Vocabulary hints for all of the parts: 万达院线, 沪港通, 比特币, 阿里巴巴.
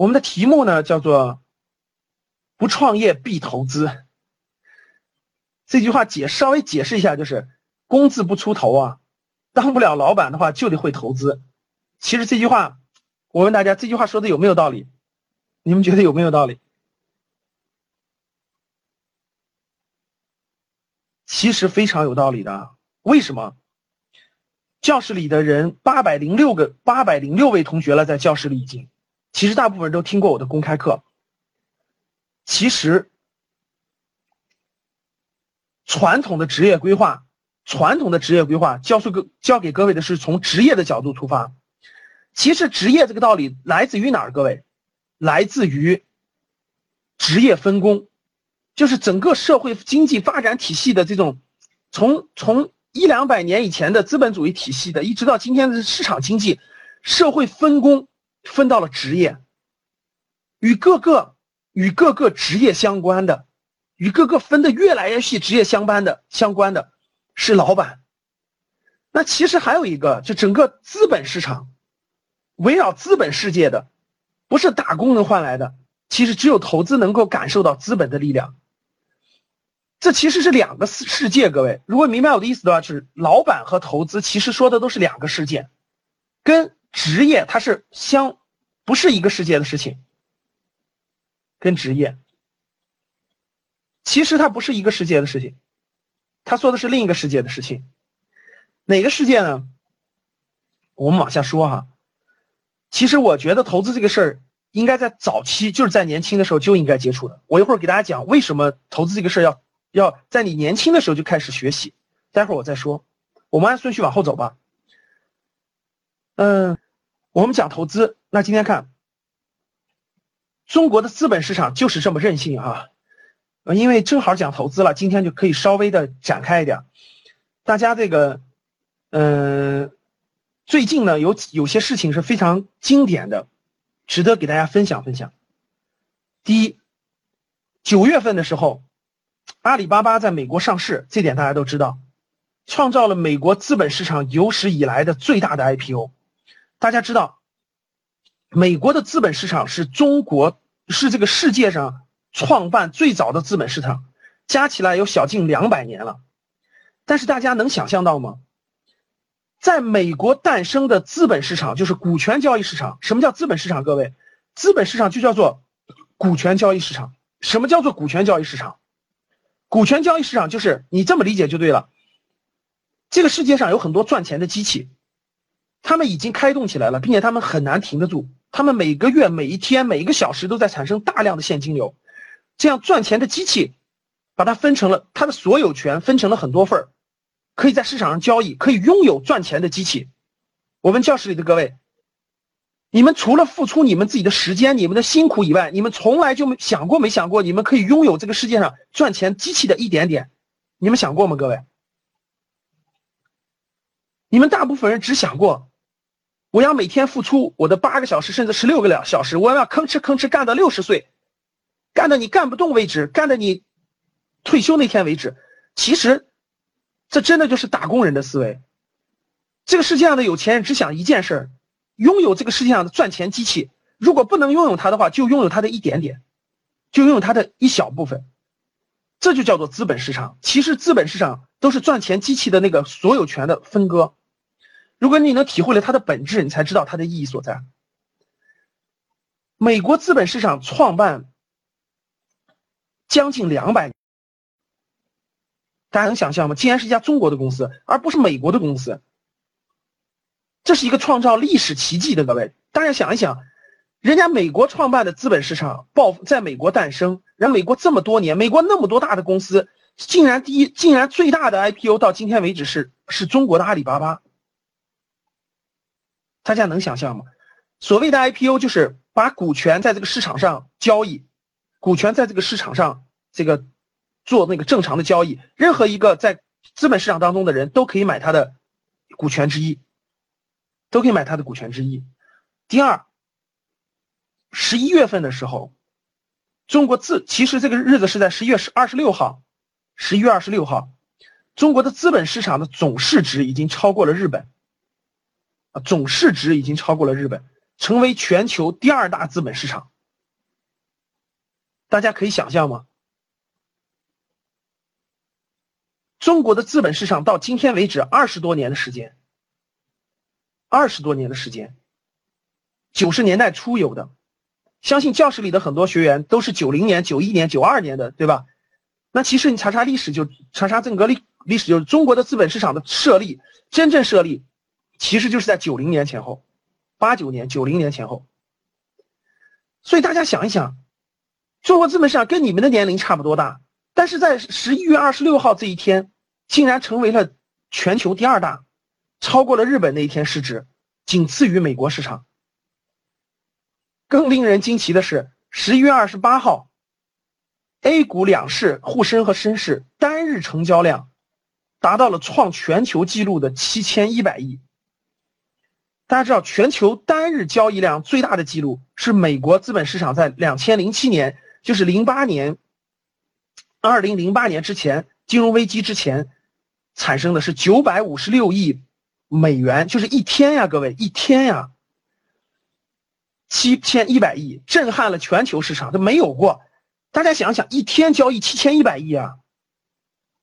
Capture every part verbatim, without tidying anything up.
我们的题目呢叫做不创业必投资。这句话解稍微解释一下，就是工字不出头啊，当不了老板的话就得会投资。其实这句话，我问大家，这句话说的有没有道理？你们觉得有没有道理？其实非常有道理的。为什么？教室里的人八百零六个八百零六位同学了，在教室里已经，其实大部分人都听过我的公开课。其实传统的职业规划传统的职业规划教授各教给各位的是从职业的角度出发。其实职业这个道理来自于哪儿？各位，来自于职业分工，就是整个社会经济发展体系的这种从从一两百年以前的资本主义体系的，一直到今天的市场经济，社会分工分到了职业，与各个与各个职业相关的，与各个分的越来越细职业相关的相关的是老板。那其实还有一个，就整个资本市场，围绕资本世界的，不是打工能换来的。其实只有投资能够感受到资本的力量。这其实是两个世界，各位，如果明白我的意思的话，就是老板和投资其实说的都是两个世界，跟职业它是相不是一个世界的事情，跟职业其实它不是一个世界的事情，它说的是另一个世界的事情。哪个世界呢？我们往下说哈。其实我觉得投资这个事儿应该在早期，就是在年轻的时候就应该接触的。我一会儿给大家讲为什么投资这个事儿要要在你年轻的时候就开始学习，待会儿我再说。我们按顺序往后走吧。嗯，我们讲投资，那今天看中国的资本市场就是这么任性啊！因为正好讲投资了，今天就可以稍微的展开一点。大家这个，嗯，最近呢有有些事情是非常经典的，值得给大家分享分享。第一，九月份的时候，阿里巴巴在美国上市，这点大家都知道，创造了美国资本市场有史以来的最大的 I P O。 大家知道，美国的资本市场是中国是这个世界上创办最早的资本市场，加起来有小近两百年了。但是大家能想象到吗？在美国诞生的资本市场就是股权交易市场。什么叫资本市场？各位，资本市场就叫做股权交易市场。什么叫做股权交易市场？股权交易市场就是你这么理解就对了，这个世界上有很多赚钱的机器，他们已经开动起来了，并且他们很难停得住，他们每个月每一天每一个小时都在产生大量的现金流。这样赚钱的机器把它分成了，它的所有权分成了很多份，可以在市场上交易，可以拥有赚钱的机器。我们教室里的各位，你们除了付出你们自己的时间你们的辛苦以外，你们从来就没想过没想过你们可以拥有这个世界上赚钱机器的一点点。你们想过吗？各位，你们大部分人只想过我要每天付出我的八个小时甚至十六个小时，我要吭哧吭哧干到六十岁，干到你干不动为止，干到你退休那天为止。其实这真的就是打工人的思维。这个世界上的有钱人只想一件事儿，拥有这个世界上的赚钱机器，如果不能拥有它的话，就拥有它的一点点，就拥有它的一小部分，这就叫做资本市场。其实资本市场都是赚钱机器的那个所有权的分割。如果你能体会了它的本质，你才知道它的意义所在。美国资本市场创办将近两百年，大家能想象吗？竟然是一家中国的公司，而不是美国的公司。这是一个创造历史奇迹的，各位，大家想一想，人家美国创办的资本市场爆在美国诞生，然后美国这么多年，美国那么多大的公司，竟然第一，竟然最大的 I P O 到今天为止是是中国的阿里巴巴，大家能想象吗？所谓的 I P O 就是把股权在这个市场上交易，股权在这个市场上这个做那个正常的交易，任何一个在资本市场当中的人都可以买他的股权之一。都可以买它的股权之一。第二，十一月份的时候，中国自其实这个日子是在十一月二十六号十一月二十六号，中国的资本市场的总市值已经超过了日本，啊，总市值已经超过了日本，成为全球第二大资本市场。大家可以想象吗？中国的资本市场到今天为止二十多年的时间，二十多年的时间，九十年代初有的，相信教室里的很多学员都是九零年、九一年、九二年的，对吧？那其实你查查历史就，就查查整个历历史，就是中国的资本市场的设立，真正设立，其实就是在九零年前后，八九年、九零年前后。所以大家想一想，中国资本市场跟你们的年龄差不多大，但是在十一月二十六号这一天，竟然成为了全球第二大，超过了日本那一天市值，仅次于美国市场。更令人惊奇的是，十一月二十八号。A 股两市沪深和深市单日成交量达到了创全球纪录的七千一百亿。大家知道，全球单日交易量最大的记录是美国资本市场在二零零七年，就是零八年二零零八年之前，金融危机之前产生的是九百五十六亿美元，就是一天呀，各位，一天呀，七千一百亿，震撼了全球市场，这没有过。大家想想，一天交易七千一百亿啊！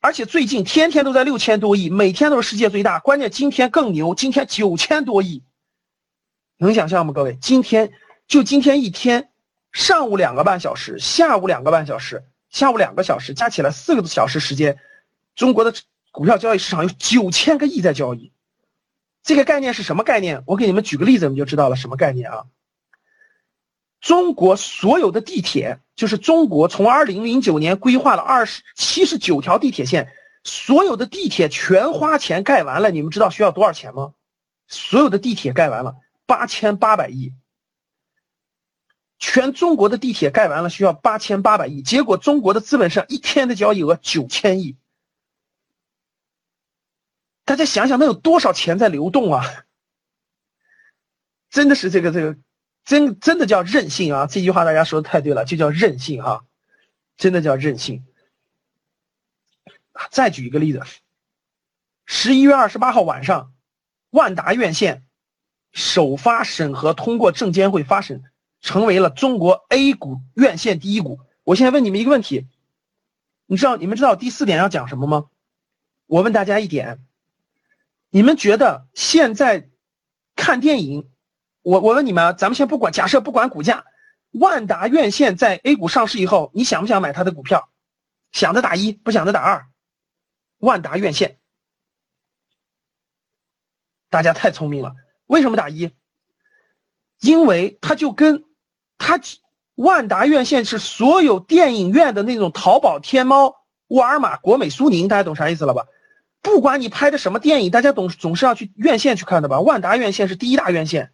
而且最近天天都在六千多亿，每天都是世界最大。关键今天更牛，今天九千多亿，能想象吗？各位，今天就今天一天，上午两个半小时，下午两个半小时，下午两个小时，加起来四个小时时间，中国的股票交易市场有九千个亿在交易。这个概念是什么概念？我给你们举个例子，你就知道了什么概念啊！中国所有的地铁，就是中国从二零零九年规划了二十七十九条地铁线，所有的地铁全花钱盖完了，你们知道需要多少钱吗？所有的地铁盖完了八千八百亿，全中国的地铁盖完了需要八千八百亿，结果中国的资本市场一天的交易额九千亿，大家想想那有多少钱在流动啊！真的是这个这个真真的叫任性啊！这句话大家说的太对了，就叫任性啊，真的叫任性。再举一个例子，十一月二十八号晚上，万达院线首发审核通过证监会发审，成为了中国 A 股院线第一股。我现在问你们一个问题，你知道你们知道第四点要讲什么吗？我问大家一点，你们觉得现在看电影？我我问你们啊，咱们先不管，假设不管股价，万达院线在 A 股上市以后，你想不想买它的股票？想的打一，不想的打二。万达院线，大家太聪明了。为什么打一？因为它就跟它万达院线是所有电影院的那种淘宝、天猫、沃尔玛、国美、苏宁，大家懂啥意思了吧？不管你拍的什么电影，大家总总是要去院线去看的吧？万达院线是第一大院线。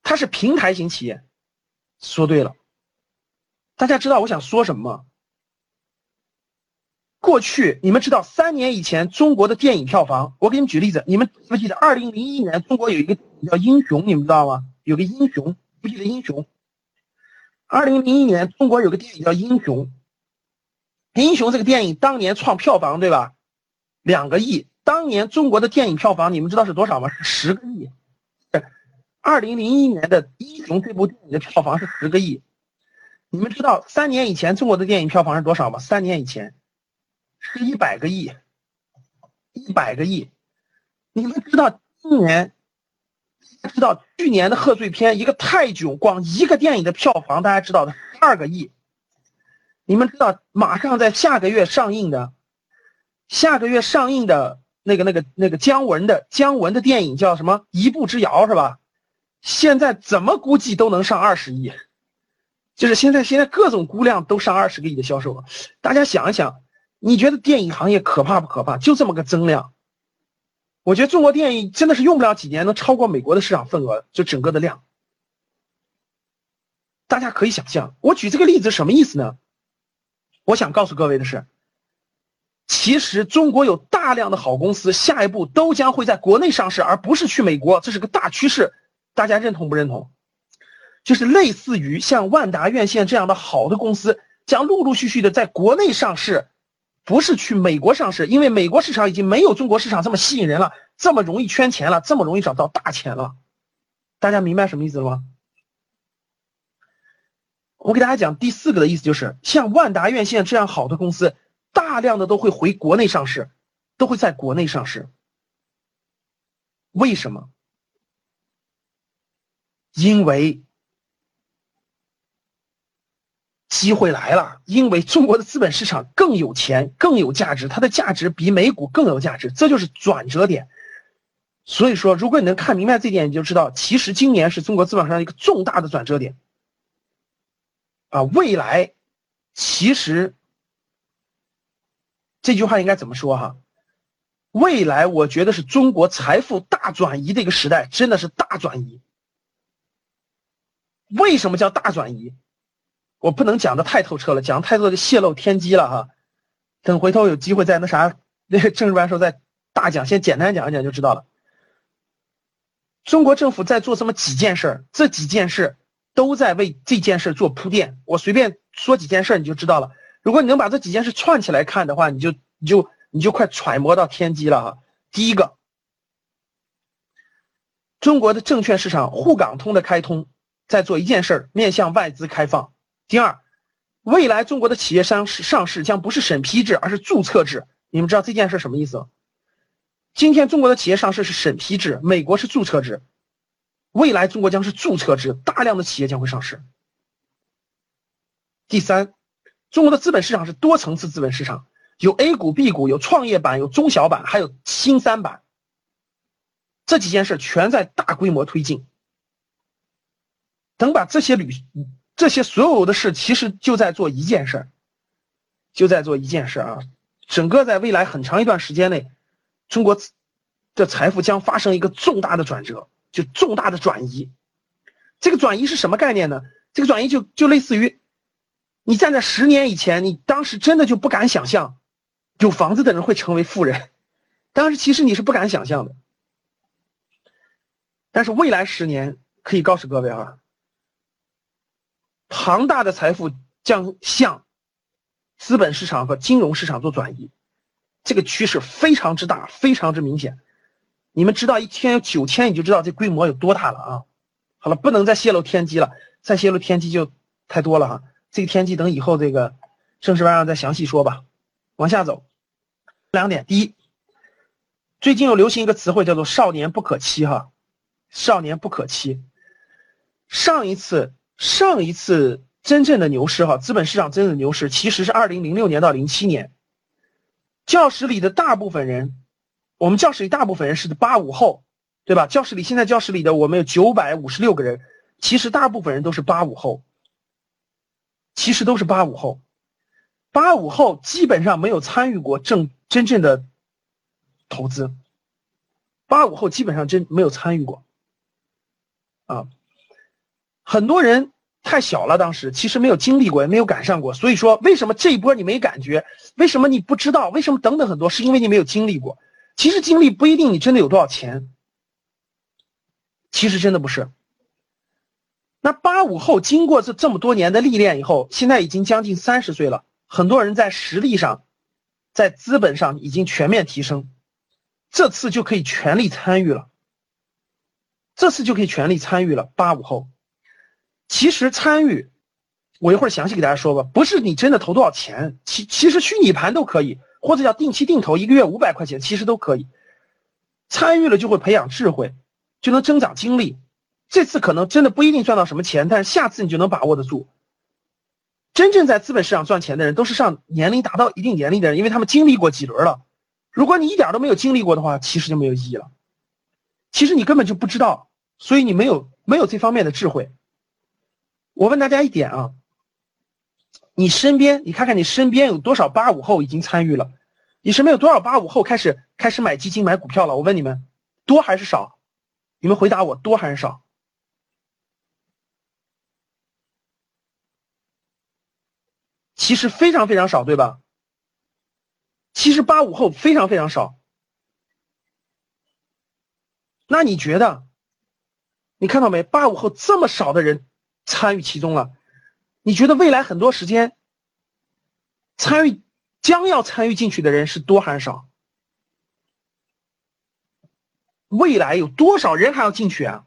它是平台型企业，说对了。大家知道我想说什么吗？过去你们知道三年以前中国的电影票房，我给你们举例子，你们记不记得二零零一年中国有一个叫英雄，你们知道吗？有个英雄，不记得英雄。二零零一年中国有个电影叫英雄，英雄这个电影当年创票房对吧？两个亿，当年中国的电影票房你们知道是多少吗？是十个亿。二零零一年的《英雄》这部电影的票房是十个亿，你们知道三年以前中国的电影票房是多少吗？三年以前是一百个亿，一百个亿。你们知道今年，知道去年的贺岁片一个泰囧，光一个电影的票房，大家知道的十二个亿。你们知道马上在下个月上映的，下个月上映的那个那个那个姜文的姜文的电影叫什么？《一步之遥》是吧？现在怎么估计都能上二十亿，就是现在现在各种估量都上二十个亿的销售了。大家想一想，你觉得电影行业可怕不可怕？就这么个增量，我觉得中国电影真的是用不了几年能超过美国的市场份额，就整个的量。大家可以想象，我举这个例子什么意思呢？我想告诉各位的是，其实中国有大量的好公司，下一步都将会在国内上市，而不是去美国，这是个大趋势。大家认同不认同？就是类似于像万达院线这样的好的公司将陆陆续续的在国内上市，不是去美国上市，因为美国市场已经没有中国市场这么吸引人了，这么容易圈钱了，这么容易找到大钱了。大家明白什么意思了吗？我给大家讲第四个的意思就是，像万达院线这样好的公司，大量的都会回国内上市，都会在国内上市。为什么？因为机会来了，因为中国的资本市场更有钱，更有价值，它的价值比美股更有价值，这就是转折点。所以说，如果你能看明白这点，你就知道，其实今年是中国资本市场一个重大的转折点。啊，未来其实这句话应该怎么说哈？未来我觉得是中国财富大转移的一个时代，真的是大转移。为什么叫大转移？我不能讲的太透彻了，讲太多的泄露天机了哈。等回头有机会在那啥那个正式版的时候再大讲，先简单讲一讲就知道了。中国政府在做这么几件事，这几件事都在为这件事做铺垫。我随便说几件事你就知道了。如果你能把这几件事串起来看的话，你就你就你就快揣摩到天机了哈。第一个，中国的证券市场沪港通的开通，在做一件事，面向外资开放。第二，未来中国的企业上市上市将不是审批制，而是注册制。你们知道这件事什么意思吗？今天中国的企业上市是审批制，美国是注册制，未来中国将是注册制，大量的企业将会上市。第三，中国的资本市场是多层次资本市场，有 A 股、B 股，有创业板，有中小板，还有新三板。这几件事全在大规模推进。等把这些履这些所有的事其实就在做一件事，就在做一件事啊！整个在未来很长一段时间内，中国的财富将发生一个重大的转折，就重大的转移。这个转移是什么概念呢？这个转移就就类似于你站在十年以前，你当时真的就不敢想象有房子的人会成为富人，当时其实你是不敢想象的。但是未来十年可以告诉各位啊，庞大的财富将向资本市场和金融市场做转移，这个趋势非常之大，非常之明显。你们知道一天有九千，你就知道这规模有多大了啊！好了，不能再泄露天机了，再泄露天机就太多了哈。这个天机等以后这个正式班上再详细说吧。往下走，两点：第一，最近又流行一个词汇叫做“少年不可欺”哈，“少年不可欺”。上一次。上一次真正的牛市哈，资本市场真正的牛市其实是二零零六年到零七年。教室里的大部分人，我们教室里大部分人是八五后，对吧？教室里现在教室里的我们有九百五十六个人，其实大部分人都是八五后，其实都是八五后。八五后基本上没有参与过正真正的投资，八五后基本上真没有参与过啊。很多人太小了，当时其实没有经历过，也没有赶上过。所以说，为什么这一波你没感觉？为什么你不知道？为什么等等很多？是因为你没有经历过。其实经历不一定你真的有多少钱，其实真的不是。那八五后经过这这么多年的历练以后，现在已经将近三十岁了，很多人在实力上、在资本上已经全面提升，这次就可以全力参与了。这次就可以全力参与了八五后。其实参与，我一会儿详细给大家说吧，不是你真的投多少钱，其其实虚拟盘都可以，或者叫定期定投，一个月五百块钱，其实都可以。参与了就会培养智慧，就能增长精力。这次可能真的不一定赚到什么钱，但是下次你就能把握得住。真正在资本市场赚钱的人，都是上年龄达到一定年龄的人，因为他们经历过几轮了。如果你一点都没有经历过的话，其实就没有意义了。其实你根本就不知道，所以你没有没有这方面的智慧。我问大家一点啊，你身边，你看看你身边有多少八五后已经参与了？你身边有多少八五后开始开始买基金、买股票了？我问你们，多还是少？你们回答我，多还是少？其实非常非常少，对吧？其实八五后非常非常少。那你觉得，你看到没？八五后这么少的人参与其中了，你觉得未来很多时间参与将要参与进去的人是多还是少？未来有多少人还要进去啊？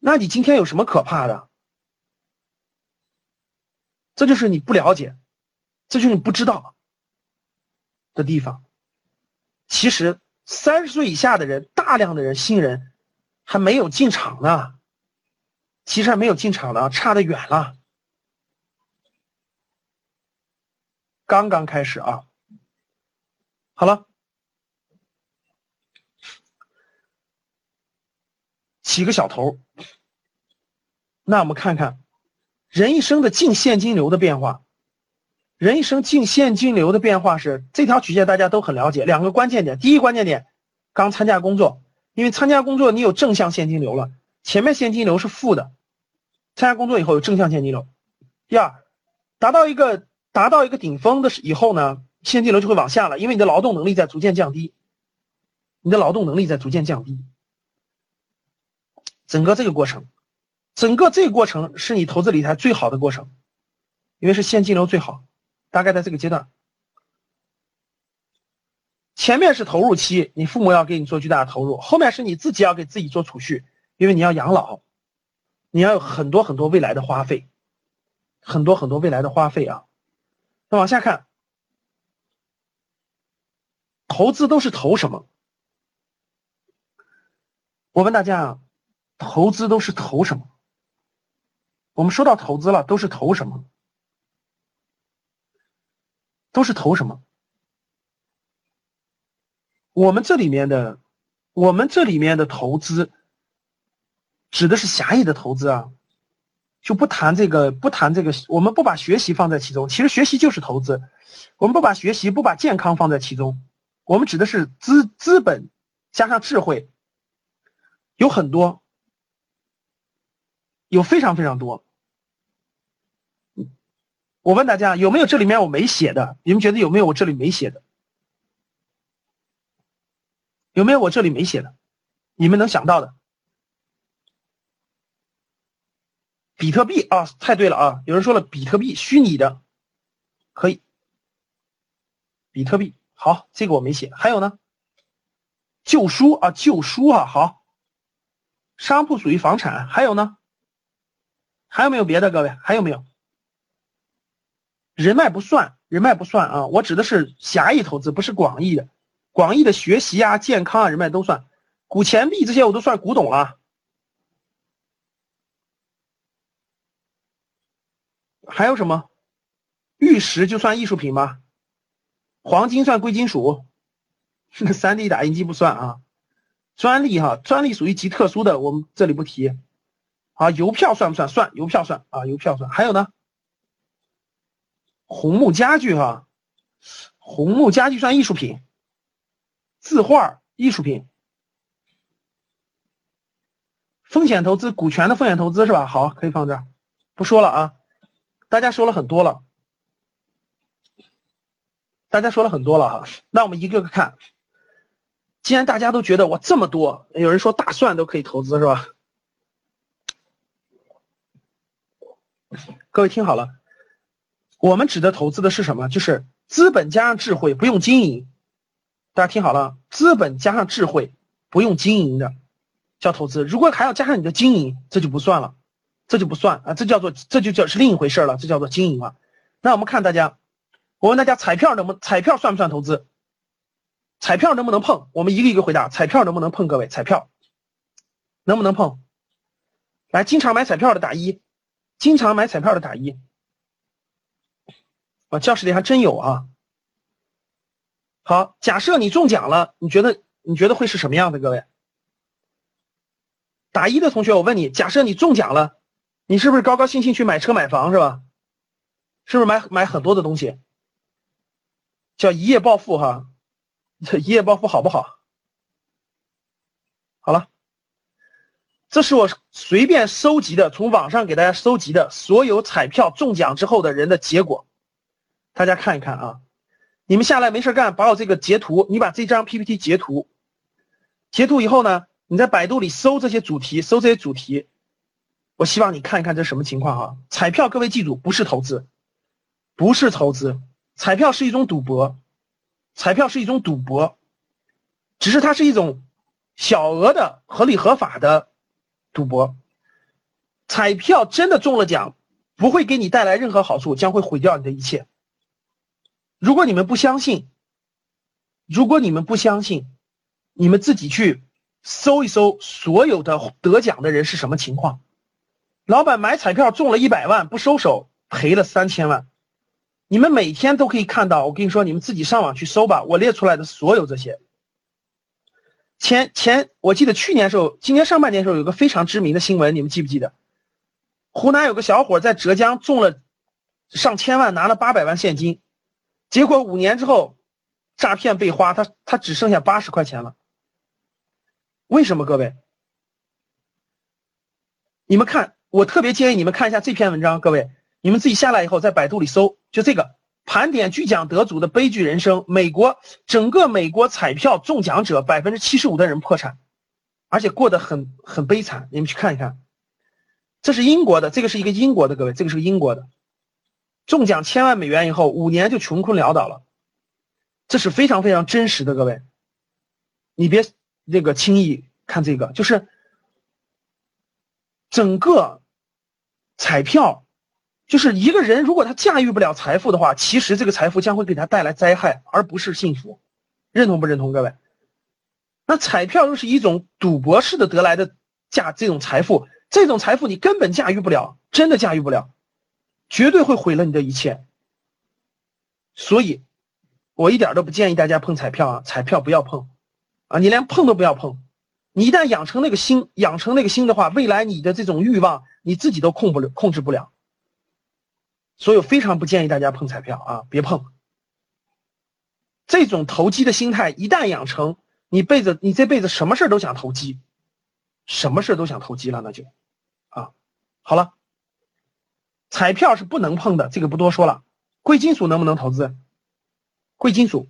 那你今天有什么可怕的？这就是你不了解，这就是你不知道的地方。其实三十岁以下的人，大量的人新人还没有进场呢，其实还没有进场呢，差得远了，刚刚开始啊。好了，起个小头。那我们看看人一生的净现金流的变化。人一生净现金流的变化是，这条曲线大家都很了解，两个关键点。第一关键点，刚参加工作，因为参加工作你有正向现金流了，前面现金流是负的，参加工作以后有正向现金流。第二，达到一个达到一个顶峰的以后呢，现金流就会往下了，因为你的劳动能力在逐渐降低，你的劳动能力在逐渐降低。整个这个过程。整个这个过程是你投资理财最好的过程，因为是现金流最好，大概在这个阶段。前面是投入期，你父母要给你做巨大的投入，后面是你自己要给自己做储蓄，因为你要养老，你要有很多很多未来的花费，很多很多未来的花费啊。那往下看，投资都是投什么？我问大家啊，投资都是投什么？我们说到投资了，都是投什么？都是投什么？我们这里面的，我们这里面的投资，指的是狭义的投资啊，就不谈这个，不谈这个，我们不把学习放在其中。其实学习就是投资，我们不把学习、不把健康放在其中，我们指的是资资本加上智慧，有很多。有非常非常多。我问大家，有没有这里面我没写的？你们觉得有没有我这里没写的？有没有我这里没写的？你们能想到的？比特币啊，太对了啊！有人说了，比特币虚拟的，可以。比特币好，这个我没写。还有呢？旧书啊，旧书啊，好。商铺属于房产，还有呢？还有没有别的？各位还有没有？人脉不算，人脉不算啊！我指的是狭义投资，不是广义的。广义的学习啊、健康啊、人脉都算。古钱币这些我都算古董了。还有什么？玉石就算艺术品吗？黄金算贵金属？那 三 D 打印机不算啊。专利哈、啊，专利属于极特殊的，我们这里不提。啊，邮票算不算？算，邮票算啊，邮票算。还有呢，红木家具哈、啊，红木家具算艺术品，字画艺术品。风险投资，股权的风险投资是吧？好，可以放这儿，不说了啊。大家说了很多了，大家说了很多了哈、啊。那我们一个个看。既然大家都觉得我这么多，有人说大蒜都可以投资是吧？各位听好了，我们指的投资的是什么？就是资本加上智慧，不用经营。大家听好了，资本加上智慧，不用经营的叫投资。如果还要加上你的经营，这就不算了，这就不算啊，这叫做这就叫是另一回事了，这叫做经营啊。那我们看大家，我问大家，彩票能不彩票算不算投资？彩票能不能碰？我们一个一个回答，彩票能不能碰？各位，彩票能不能碰？来，经常买彩票的打一。经常买彩票的打一，啊，教室里还真有啊。好，假设你中奖了，你觉得你觉得会是什么样的？各位，打一的同学，我问你，假设你中奖了，你是不是高高兴兴去买车买房是吧？是不是买买很多的东西？叫一夜暴富哈，这一夜暴富好不好？好了。这是我随便收集的，从网上给大家收集的所有彩票中奖之后的人的结果，大家看一看啊！你们下来没事干，把我这个截图，你把这张 P P T 截图，截图以后呢，你在百度里搜这些主题，搜这些主题，我希望你看一看这是什么情况啊！彩票，各位记住，不是投资，不是投资，彩票是一种赌博，彩票是一种赌博，只是它是一种小额的、合理合法的。赌博，彩票真的中了奖，不会给你带来任何好处，将会毁掉你的一切。如果你们不相信，如果你们不相信，你们自己去搜一搜所有的得奖的人是什么情况。老板买彩票中了一百万不收手，赔了三千万。你们每天都可以看到，我跟你说，你们自己上网去搜吧，我列出来的所有这些。前前我记得去年时候，今年上半年时候有个非常知名的新闻，你们记不记得？湖南有个小伙在浙江中了上千万，拿了八百万现金，结果五年之后诈骗被花，他他只剩下八十块钱了。为什么？各位，你们看，我特别建议你们看一下这篇文章，各位，你们自己下来以后在百度里搜，就这个盘点巨奖得主的悲剧人生，美国整个美国彩票中奖者 百分之七十五 的人破产，而且过得很很悲惨，你们去看一看。这是英国的，这个是一个英国的，各位，这个是英国的，中奖千万美元以后五年就穷困潦倒了，这是非常非常真实的，各位，你别那个轻易看这个，就是整个彩票，就是一个人如果他驾驭不了财富的话，其实这个财富将会给他带来灾害，而不是幸福。认同不认同，各位？那彩票又是一种赌博式的得来的价，这种财富，这种财富你根本驾驭不了，真的驾驭不了，绝对会毁了你的一切。所以我一点都不建议大家碰彩票啊，彩票不要碰啊，你连碰都不要碰。你一旦养成那个心，养成那个心的话，未来你的这种欲望你自己都控不了，控制不了。所以我非常不建议大家碰彩票啊，别碰。这种投机的心态一旦养成，你辈子你这辈子什么事都想投机，什么事都想投机了，那就啊，好了，彩票是不能碰的，这个不多说了。贵金属能不能投资？贵金属